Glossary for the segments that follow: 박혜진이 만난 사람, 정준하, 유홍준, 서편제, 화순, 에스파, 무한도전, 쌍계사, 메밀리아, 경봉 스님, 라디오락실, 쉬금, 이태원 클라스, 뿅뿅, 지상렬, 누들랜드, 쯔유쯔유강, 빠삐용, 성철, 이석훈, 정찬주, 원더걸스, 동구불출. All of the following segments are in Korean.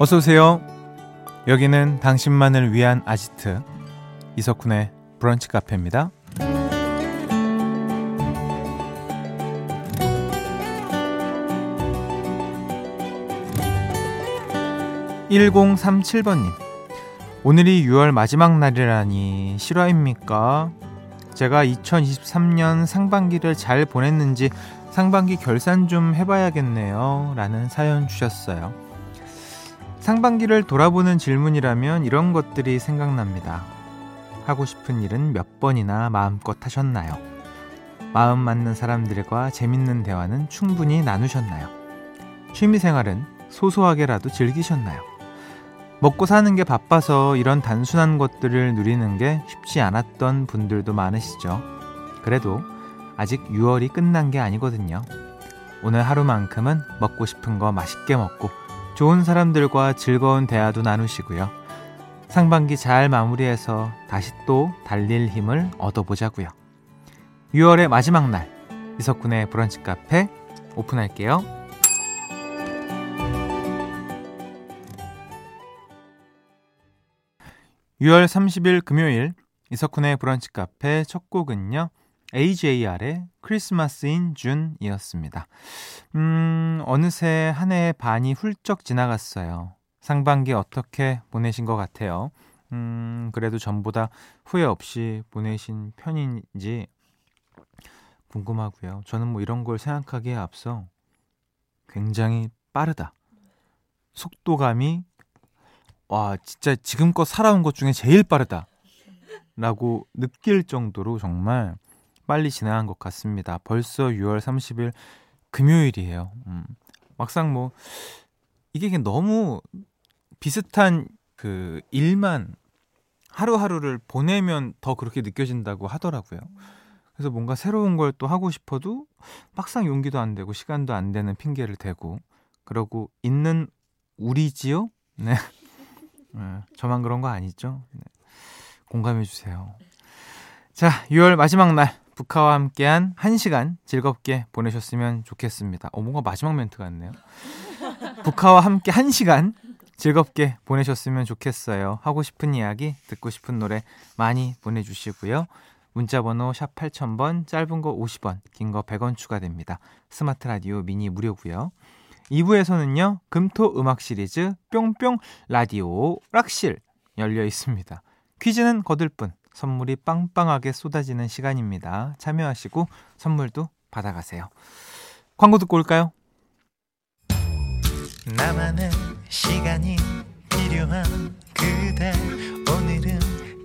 어서오세요. 여기는 당신만을 위한 아지트 이석훈의 브런치 카페입니다. 1037번님, 오늘이 6월 마지막 날이라니 실화입니까? 제가 2023년 상반기를 잘 보냈는지 상반기 결산 좀 해봐야겠네요 라는 사연 주셨어요. 상반기를 돌아보는 질문이라면 이런 것들이 생각납니다. 하고 싶은 일은 몇 번이나 마음껏 하셨나요? 마음 맞는 사람들과 재밌는 대화는 충분히 나누셨나요? 취미생활은 소소하게라도 즐기셨나요? 먹고 사는 게 바빠서 이런 단순한 것들을 누리는 게 쉽지 않았던 분들도 많으시죠. 그래도 아직 6월이 끝난 게 아니거든요. 오늘 하루만큼은 먹고 싶은 거 맛있게 먹고 좋은 사람들과 즐거운 대화도 나누시고요. 상반기 잘 마무리해서 다시 또 달릴 힘을 얻어보자고요. 6월의 마지막 날, 이석훈의 브런치 카페 오픈할게요. 6월 30일 금요일 이석훈의 브런치 카페 첫 곡은요, AJR의 크리스마스인 준이었습니다. 어느새 한 해의 반이 훌쩍 지나갔어요. 상반기 어떻게 보내신 것 같아요? 그래도 전보다 후회 없이 보내신 편인지 궁금하고요. 저는 뭐 이런 걸 생각하기에 앞서 굉장히 빠르다. 속도감이 와 진짜 지금껏 살아온 것 중에 제일 빠르다 라고 느낄 정도로 정말 빨리 지나간 것 같습니다. 벌써 6월 30일 금요일이에요. 막상 뭐 이게 너무 비슷한 그 일만 하루하루를 보내면 더 그렇게 느껴진다고 하더라고요. 그래서 뭔가 새로운 걸 또 하고 싶어도 막상 용기도 안 되고 시간도 안 되는 핑계를 대고 그러고 있는 우리지요? 네. 저만 그런 거 아니죠? 네. 공감해 주세요. 자, 6월 마지막 날 북카와 함께한 1시간 즐겁게 보내셨으면 좋겠습니다. 뭔가 마지막 멘트 같네요. 북카와 함께 1시간 즐겁게 보내셨으면 좋겠어요. 하고 싶은 이야기, 듣고 싶은 노래 많이 보내주시고요. 문자번호 샵 8000번, 짧은 거 50원, 긴 거 100원 추가됩니다. 스마트 라디오 미니 무료고요. 2부에서는요, 금토 음악 시리즈 뿅뿅 라디오락실 열려 있습니다. 퀴즈는 거들 뿐 선물이 빵빵하게 쏟아지는 시간입니다. 참여하시고 선물도 받아가세요. 광고 듣고 올까요? 나만의 시간이 필요한 그대, 오늘은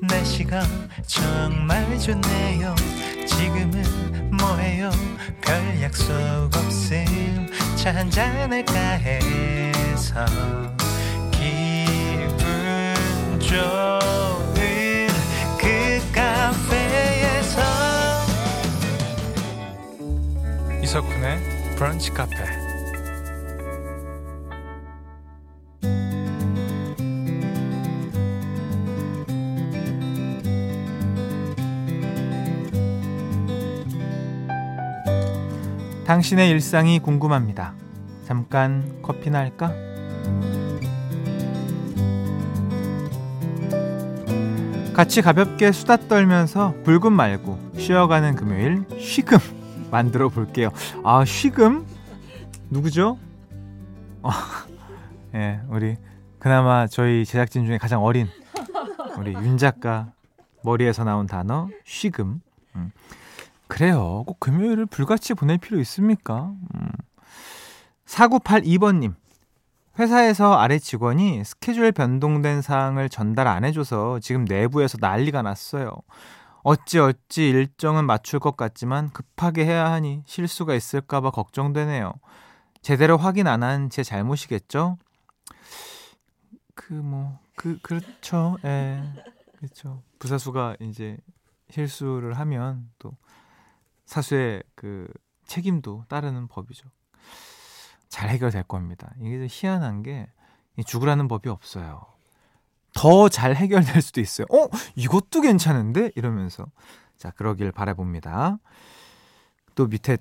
날씨가 정말 좋네요. 지금은 뭐해요? 별 약속 없음, 차 한잔할까 해서 기분 좋은 그 카페에서 이석훈의 브런치 카페. 당신의 일상이 궁금합니다. 잠깐 커피나 할까? 같이 가볍게 수다 떨면서 붉은 말고 쉬어가는 금요일 쉬금 만들어 볼게요. 아, 쉬금? 누구죠? 네, 우리 그나마 저희 제작진 중에 가장 어린 우리 윤 작가 머리에서 나온 단어 쉬금. 그래요. 꼭 금요일을 불같이 보낼 필요 있습니까? 4982번님. 회사에서 아래 직원이 스케줄 변동된 사항을 전달 안 해줘서 지금 내부에서 난리가 났어요. 어찌 일정은 맞출 것 같지만 급하게 해야 하니 실수가 있을까 봐 걱정되네요. 제대로 확인 안 한 제 잘못이겠죠? 그렇죠. 예. 그렇죠. 부사수가 이제 실수를 하면 또 사수의 그 책임도 따르는 법이죠. 잘 해결될 겁니다. 이게 좀 희한한 게 죽으라는 법이 없어요. 더 잘 해결될 수도 있어요. 이것도 괜찮은데? 이러면서. 자, 그러길 바라봅니다. 또 밑에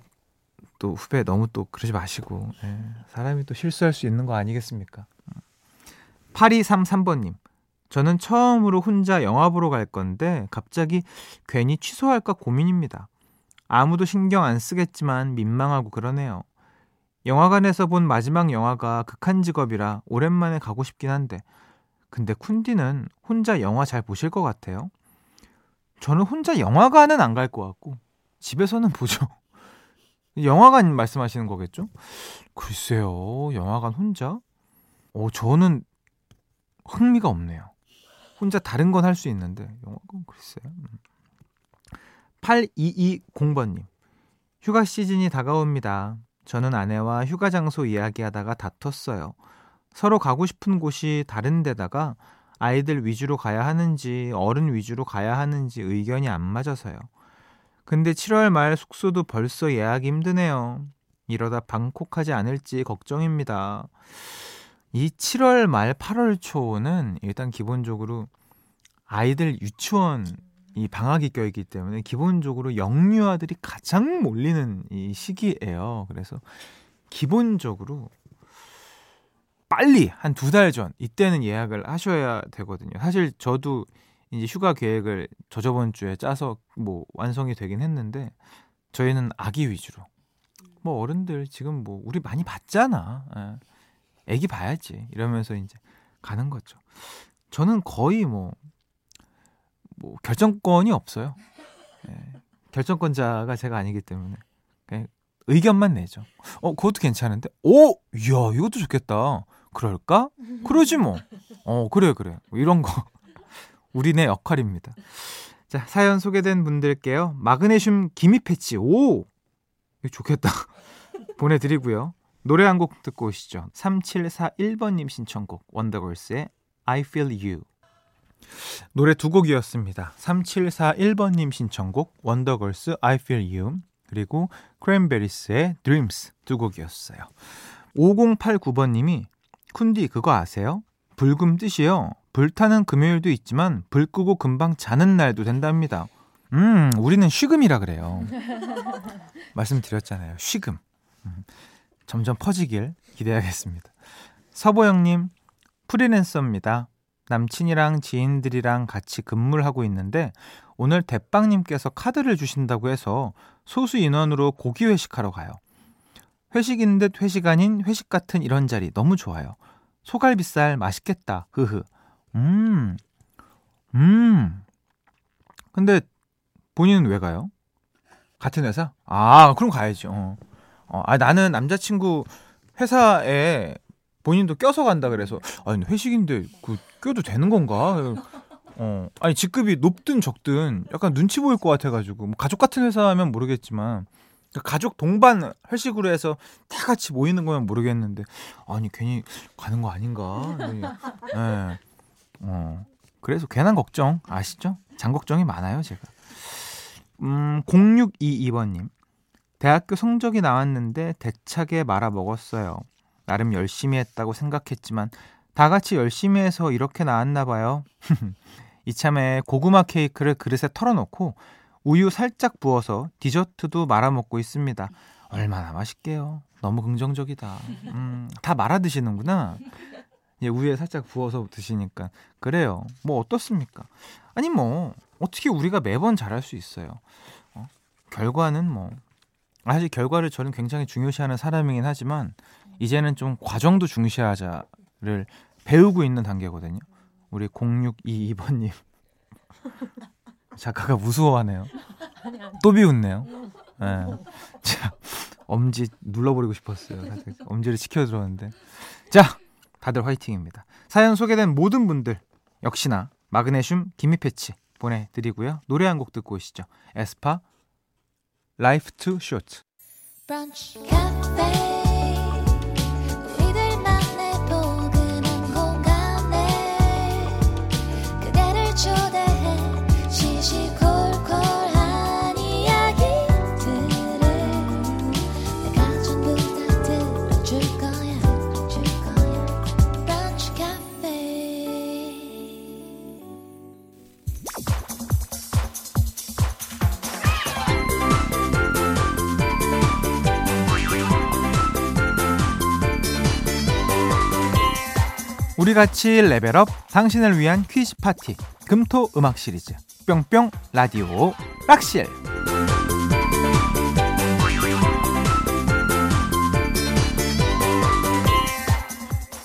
또 후배 너무 또 그러지 마시고. 예, 사람이 또 실수할 수 있는 거 아니겠습니까? 8233번님. 저는 처음으로 혼자 영화 보러 갈 건데 갑자기 괜히 취소할까 고민입니다. 아무도 신경 안 쓰겠지만 민망하고 그러네요. 영화관에서 본 마지막 영화가 극한 직업이라 오랜만에 가고 싶긴 한데 근데 쿤디는 혼자 영화 잘 보실 것 같아요? 저는 혼자 영화관은 안 갈 것 같고 집에서는 보죠. 영화관 말씀하시는 거겠죠? 글쎄요. 영화관 혼자? 저는 흥미가 없네요. 혼자 다른 건 할 수 있는데 영화관 글쎄요. 8220번님. 휴가 시즌이 다가옵니다. 저는 아내와 휴가 장소 이야기하다가 다퉜어요. 서로 가고 싶은 곳이 다른 데다가 아이들 위주로 가야 하는지 어른 위주로 가야 하는지 의견이 안 맞아서요. 근데 7월 말 숙소도 벌써 예약이 힘드네요. 이러다 방콕하지 않을지 걱정입니다. 이 7월 말 8월 초는 일단 기본적으로 아이들 유치원 이 방학이 껴있기 때문에 기본적으로 영유아들이 가장 몰리는 이 시기예요. 그래서 기본적으로 빨리 한 2달 전 이때는 예약을 하셔야 되거든요. 사실 저도 이제 휴가 계획을 저저번 주에 짜서 완성이 되긴 했는데 저희는 아기 위주로 어른들 지금 우리 많이 봤잖아. 애기 봐야지 이러면서 이제 가는 거죠. 저는 거의 결정권이 없어요. 결정권자가 제가 아니기 때문에 그냥 의견만 내죠. 그것도 괜찮은데? 이야 이것도 좋겠다. 그럴까? 그러지 뭐. 그래. 이런 거 우리네 역할입니다. 자, 사연 소개된 분들께요. 마그네슘 기미 패치 이거 좋겠다. 보내드리고요. 노래 한 곡 듣고 오시죠. 3741번님 신청곡 원더걸스의 I Feel You. 노래 두 곡이었습니다. 3741번님 신청곡 원더걸스 I Feel You 그리고 크랜베리스의 Dreams 두 곡이었어요. 5089번님이 쿤디 그거 아세요? 불금 뜻이요. 불타는 금요일도 있지만 불 끄고 금방 자는 날도 된답니다. 우리는 쉬금이라 그래요. 말씀드렸잖아요. 쉬금. 점점 퍼지길 기대하겠습니다. 서보영님 프리랜서입니다. 남친이랑 지인들이랑 같이 근무를 하고 있는데 오늘 대빵님께서 카드를 주신다고 해서 소수 인원으로 고기 회식하러 가요. 회식인 듯 회식 아닌 회식 같은 이런 자리 너무 좋아요. 소갈비살 맛있겠다. 흐흐. 근데 본인은 왜 가요? 같은 회사? 아 그럼 가야지. 나는 남자친구 회사에 본인도 껴서 간다 그래서 아니 회식인데 껴도 되는 건가? 아니 직급이 높든 적든 약간 눈치 보일 것 같아가지고 가족 같은 회사면 모르겠지만 가족 동반 회식으로 해서 다 같이 모이는 거면 모르겠는데 아니 괜히 가는 거 아닌가? 네. 그래서 괜한 걱정 아시죠? 장걱정이 많아요 제가. 0622번님 대학교 성적이 나왔는데 대차게 말아먹었어요. 나름 열심히 했다고 생각했지만 다 같이 열심히 해서 이렇게 나왔나 봐요. 이참에 고구마 케이크를 그릇에 털어놓고 우유 살짝 부어서 디저트도 말아먹고 있습니다. 얼마나 맛있게요. 너무 긍정적이다. 다 말아 드시는구나. 우유에 살짝 부어서 드시니까. 그래요. 어떻습니까? 아니 어떻게 우리가 매번 잘할 수 있어요. 결과는 사실 결과를 저는 굉장히 중요시하는 사람이긴 하지만 이제는 좀 과정도 중시하자를 배우고 있는 단계거든요. 우리 0622번님 작가가 무서워하네요. 또 비웃네요. 네. 자, 엄지 눌러버리고 싶었어요. 사실. 엄지를 치켜들었는데 자 다들 화이팅입니다. 사연 소개된 모든 분들 역시나 마그네슘 기미 패치 보내드리고요. 노래 한 곡 듣고 오시죠. 에스파 Life Too Short. 브런치 카페 우리같이 레벨업, 당신을 위한 퀴즈 파티 금토 음악 시리즈 뿅뿅 라디오 락실.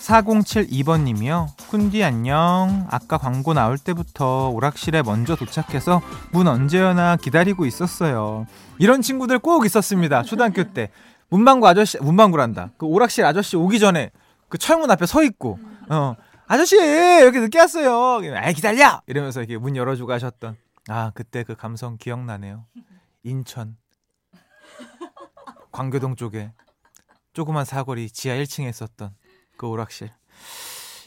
(4072번님이요) 쿤디 안녕. 아까 광고 나올 때부터 오락실에 먼저 도착해서 문 언제 여나 기다리고 있었어요. 이런 친구들 꼭 있었습니다. 초등학교 때 문방구 아저씨, 문방구란다. 그 오락실 아저씨 오기 전에 그 철문 앞에 서 있고, 아저씨 여기 늦게 왔어요. 아 기다려 이러면서 이렇게 문 열어주고 하셨던, 아 그때 그 감성 기억나네요. 인천 광교동 쪽에 조그만 사거리 지하 1층에 있었던 그 오락실.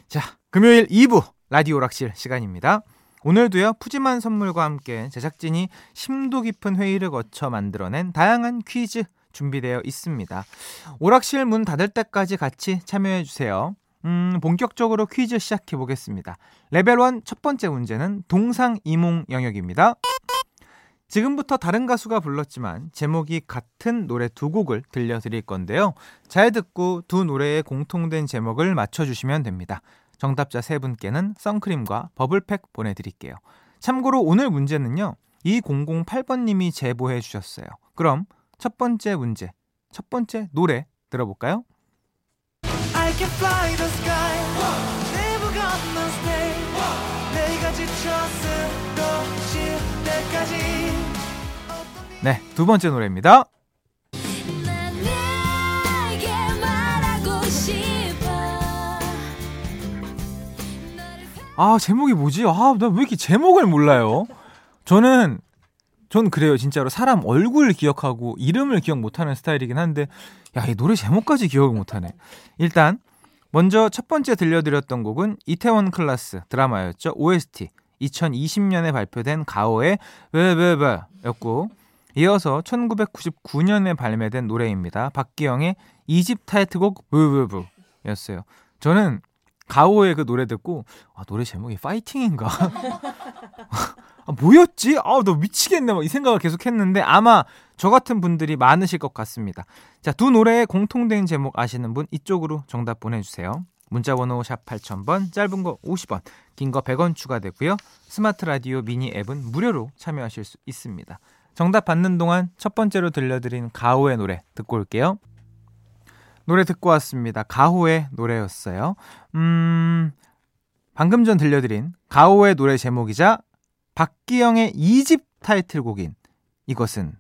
자, 금요일 2부 라디오 오락실 시간입니다. 오늘도요 푸짐한 선물과 함께 제작진이 심도 깊은 회의를 거쳐 만들어낸 다양한 퀴즈 준비되어 있습니다. 오락실 문 닫을 때까지 같이 참여해주세요. 본격적으로 퀴즈 시작해보겠습니다. 레벨 1 첫 번째 문제는 동상이몽 영역입니다. 지금부터 다른 가수가 불렀지만 제목이 같은 노래 두 곡을 들려드릴 건데요. 잘 듣고 두 노래의 공통된 제목을 맞춰주시면 됩니다. 정답자 세 분께는 선크림과 버블팩 보내드릴게요. 참고로 오늘 문제는요, 2008번님이 제보해 주셨어요. 그럼 첫 번째 문제, 첫 번째 노래 들어볼까요? I can fly the sky. Never gonna stay. 내가 지쳤을 것일 때까지. 네, 두 번째 노래입니다. 난 내게 말하고 싶어. 아, 제목이 뭐지? 아, 나 왜 이렇게 제목을 몰라요? 전 그래요. 진짜로 사람 얼굴 기억하고 이름을 기억 못하는 스타일이긴 한데, 야, 이 노래 제목까지 기억을 못하네. 일단 먼저 첫 번째 들려드렸던 곡은 이태원 클라스 드라마였죠. OST 2020년에 발표된 가오의 였고, 이어서 1999년에 발매된 노래입니다. 박기영의 2집 타이틀곡 였어요. 저는 가오의 그 노래 듣고, 아, 노래 제목이 파이팅인가? 아, 뭐였지? 아, 나 미치겠네. 막 이 생각을 계속 했는데 아마 저 같은 분들이 많으실 것 같습니다. 자, 두 노래의 공통된 제목 아시는 분 이쪽으로 정답 보내주세요. 문자번호 샵 8000번, 짧은 거 50원, 긴 거 100원 추가되고요. 스마트 라디오 미니 앱은 무료로 참여하실 수 있습니다. 정답 받는 동안 첫 번째로 들려드린 가호의 노래 듣고 올게요. 노래 듣고 왔습니다. 가호의 노래였어요. 방금 전 들려드린 가호의 노래 제목이자 박기영의 2집 타이틀곡인 이것은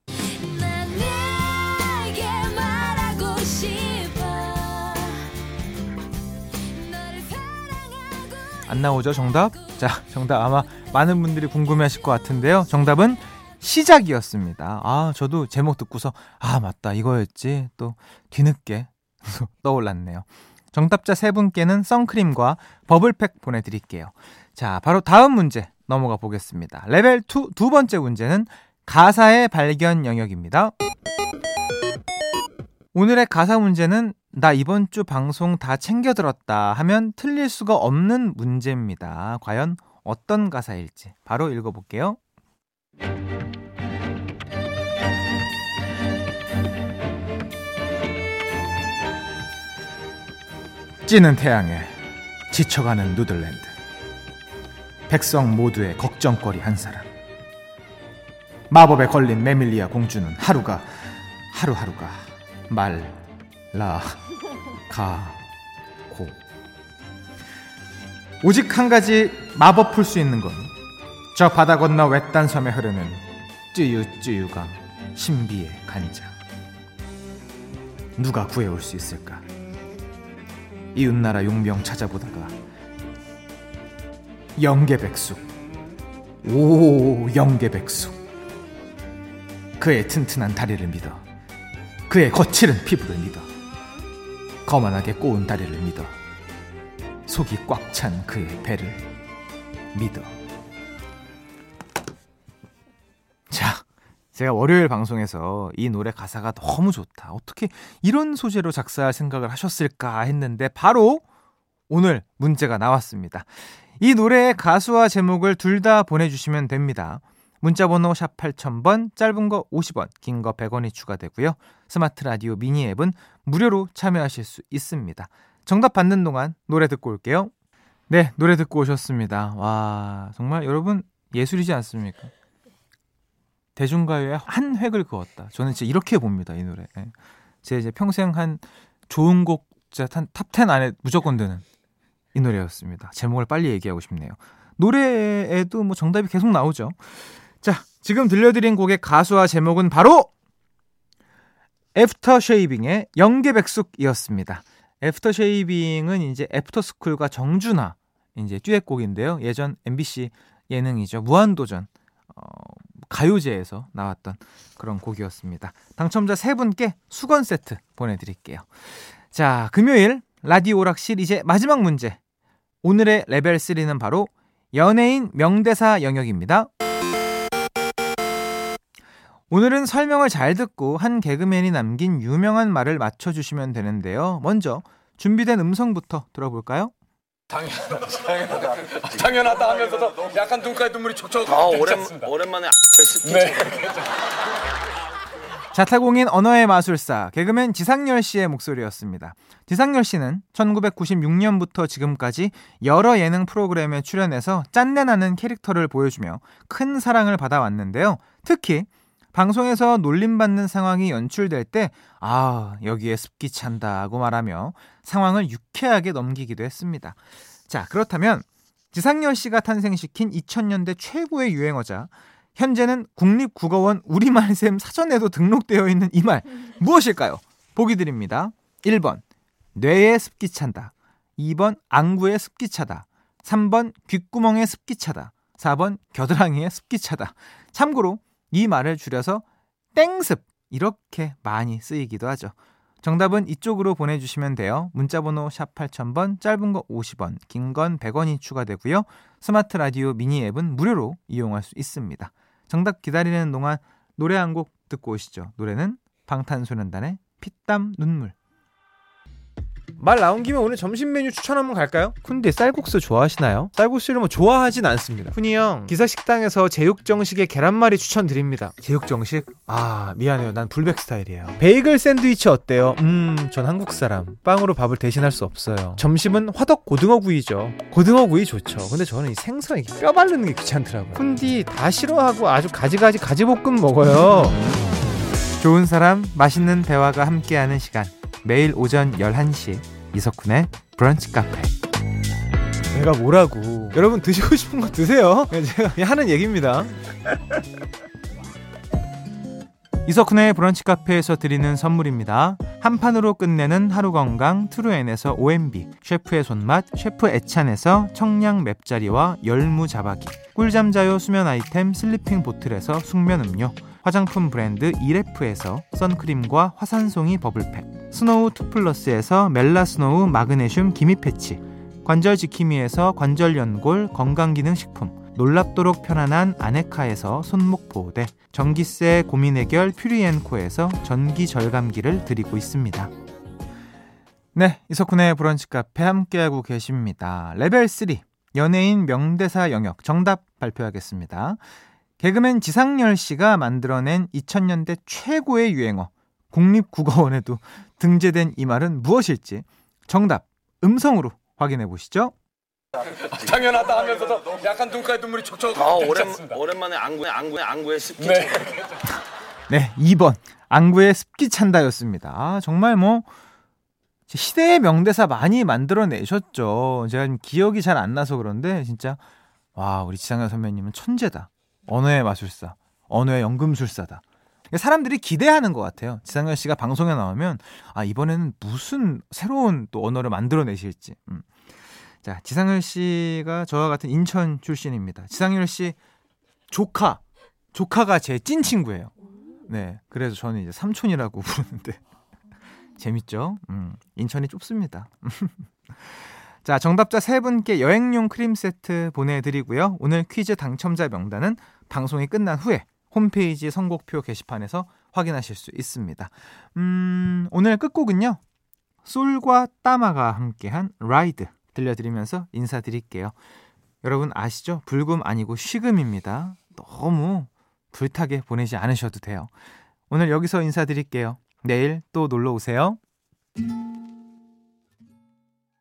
난 내게 말하고 싶어. 너를 사랑하고. 안 나오죠 정답? 자, 정답 아마 많은 분들이 궁금해하실 것 같은데요. 정답은 시작이었습니다. 아, 저도 제목 듣고서 아 맞다 이거였지 또 뒤늦게 떠올랐네요. 정답자 세 분께는 선크림과 버블팩 보내드릴게요. 자, 바로 다음 문제 넘어가 보겠습니다. 레벨 2 두 번째 문제는 가사의 발견 영역입니다. 오늘의 가사 문제는 나 이번 주 방송 다 챙겨 들었다 하면 틀릴 수가 없는 문제입니다. 과연 어떤 가사일지 바로 읽어볼게요. 찌는 태양에 지쳐가는 누들랜드, 백성 모두의 걱정거리 한 사람, 마법에 걸린 메밀리아 공주는 하루하루가 말라가고. 오직 한 가지 마법 풀 수 있는 건 저 바다 건너 외딴 섬에 흐르는 쯔유쯔유강 신비의 간장. 누가 구해올 수 있을까? 이웃나라 용병 찾아보다가 영계백숙, 오 영계백숙. 그의 튼튼한 다리를 믿어, 그의 거칠은 피부를 믿어, 거만하게 꼬운 다리를 믿어, 속이 꽉 찬 그의 배를 믿어. 자, 제가 월요일 방송에서 이 노래 가사가 너무 좋다, 어떻게 이런 소재로 작사할 생각을 하셨을까 했는데 바로 오늘 문제가 나왔습니다. 이 노래의 가수와 제목을 둘 다 보내주시면 됩니다. 문자번호 샵 8000번, 짧은 거 50원, 긴 거 100원이 추가되고요. 스마트 라디오 미니 앱은 무료로 참여하실 수 있습니다. 정답 받는 동안 노래 듣고 올게요. 네, 노래 듣고 오셨습니다. 와, 정말 여러분 예술이지 않습니까? 대중가요의 한 획을 그었다. 저는 진짜 이렇게 봅니다, 이 노래. 제 이제 평생 한 좋은 곡 한 탑 10 안에 무조건 드는 이 노래였습니다. 제목을 빨리 얘기하고 싶네요. 노래에도 뭐 정답이 계속 나오죠. 자, 지금 들려드린 곡의 가수와 제목은 바로 애프터쉐이빙의 영계백숙이었습니다. 애프터쉐이빙은 이제 애프터스쿨과 정준하 이제 듀엣곡인데요. 예전 MBC 예능이죠. 무한도전 가요제에서 나왔던 그런 곡이었습니다. 당첨자 3분께 수건 세트 보내드릴게요. 자, 금요일 라디오락실 이제 마지막 문제. 오늘의 레벨 3는 바로 연예인 명대사 영역입니다. 오늘은 설명을 잘 듣고 한 개그맨이 남긴 유명한 말을 맞춰주시면 되는데요. 먼저 준비된 음성부터 들어볼까요? 당연하다 하면서도 약간 눈가에 눈물이 촉촉. 오랜만에 네. 자타공인 언어의 마술사 개그맨 지상렬 씨의 목소리였습니다. 지상렬 씨는 1996년부터 지금까지 여러 예능 프로그램에 출연해서 짠내나는 캐릭터를 보여주며 큰 사랑을 받아왔는데요. 특히 방송에서 놀림받는 상황이 연출될 때 아, 여기에 습기 찬다 하고 말하며 상황을 유쾌하게 넘기기도 했습니다. 자, 그렇다면 지상렬 씨가 탄생시킨 2000년대 최고의 유행어자, 현재는 국립국어원 우리말쌤 사전에도 등록되어 있는 이 말 무엇일까요? 보기 드립니다. 1번 뇌에 습기 찬다, 2번 안구에 습기 차다, 3번 귓구멍에 습기 차다, 4번 겨드랑이에 습기 차다. 참고로 이 말을 줄여서 땡습 이렇게 많이 쓰이기도 하죠. 정답은 이쪽으로 보내주시면 돼요. 문자번호 샵 8000번, 짧은 거 50원, 긴 건 100원이 추가되고요. 스마트 라디오 미니 앱은 무료로 이용할 수 있습니다. 정답 기다리는 동안 노래 한 곡 듣고 오시죠. 노래는 방탄소년단의 피땀 눈물. 말 나온 김에 오늘 점심 메뉴 추천 한번 갈까요? 근데 쌀국수 좋아하시나요? 쌀국수를 뭐 좋아하진 않습니다. 훈이 형, 기사식당에서 제육정식의 계란말이 추천드립니다. 제육정식? 아, 미안해요. 난 불백 스타일이에요. 베이글 샌드위치 어때요? 전 한국 사람. 빵으로 밥을 대신할 수 없어요. 점심은 화덕 고등어구이죠. 고등어구이 좋죠. 근데 저는 이 생선 뼈 바르는 게 귀찮더라고요. 훈디 다 싫어하고 아주 가지가지 가지볶음 먹어요. 좋은 사람, 맛있는 대화가 함께하는 시간. 매일 오전 11시 이석훈의 브런치 카페. 내가 뭐라고. 여러분 드시고 싶은 거 드세요. 제가 하는 얘기입니다. 이석훈의 브런치 카페에서 드리는 선물입니다. 한 판으로 끝내는 하루 건강 트루엔에서 OMB, 셰프의 손맛 셰프 애찬에서 청량 맵자리와 열무 자박이, 꿀잠 자요 수면 아이템 슬리핑 보틀에서 숙면 음료, 화장품 브랜드 이레프에서 선크림과 화산송이 버블팩, 스노우 투플러스에서 멜라스노우 마그네슘 기미 패치, 관절 지킴이에서 관절 연골 건강기능식품, 놀랍도록 편안한 아네카에서 손목 보호대, 전기세 고민 해결 퓨리엔코에서 전기 절감기를 드리고 있습니다. 네, 이석훈의 브런치 카페 함께하고 계십니다. 레벨 3 연예인 명대사 영역 정답 발표하겠습니다. 개그맨 지상렬 씨가 만들어낸 2000년대 최고의 유행어, 국립국어원에도 등재된 이 말은 무엇일지 정답 음성으로 확인해 보시죠. 당연하다 하면서도 약간 눈가에 눈물이 촉촉. 오랜만에 안구에 습기 찬다. 네, 2번 안구에 습기 찬다였습니다. 아, 정말 뭐 시대의 명대사 많이 만들어내셨죠. 제가 기억이 잘 안 나서 그런데 진짜 와, 우리 지상렬 선배님은 천재다. 언어의 마술사, 언어의 연금술사다. 사람들이 기대하는 것 같아요. 지상렬 씨가 방송에 나오면 아, 이번에는 무슨 새로운 또 언어를 만들어내실지. 자, 지상렬 씨가 저와 같은 인천 출신입니다. 지상렬 씨 조카가 제 찐 친구예요. 네, 그래서 저는 이제 삼촌이라고 부르는데 재밌죠? 인천이 좁습니다. 자, 정답자 3분께 여행용 크림 세트 보내드리고요. 오늘 퀴즈 당첨자 명단은 방송이 끝난 후에 홈페이지 선곡표 게시판에서 확인하실 수 있습니다. 오늘 끝곡은요, 솔과 따마가 함께한 라이드 들려드리면서 인사드릴게요. 여러분 아시죠? 불금 아니고 쉬금입니다. 너무 불타게 보내지 않으셔도 돼요. 오늘 여기서 인사드릴게요. 내일 또 놀러오세요.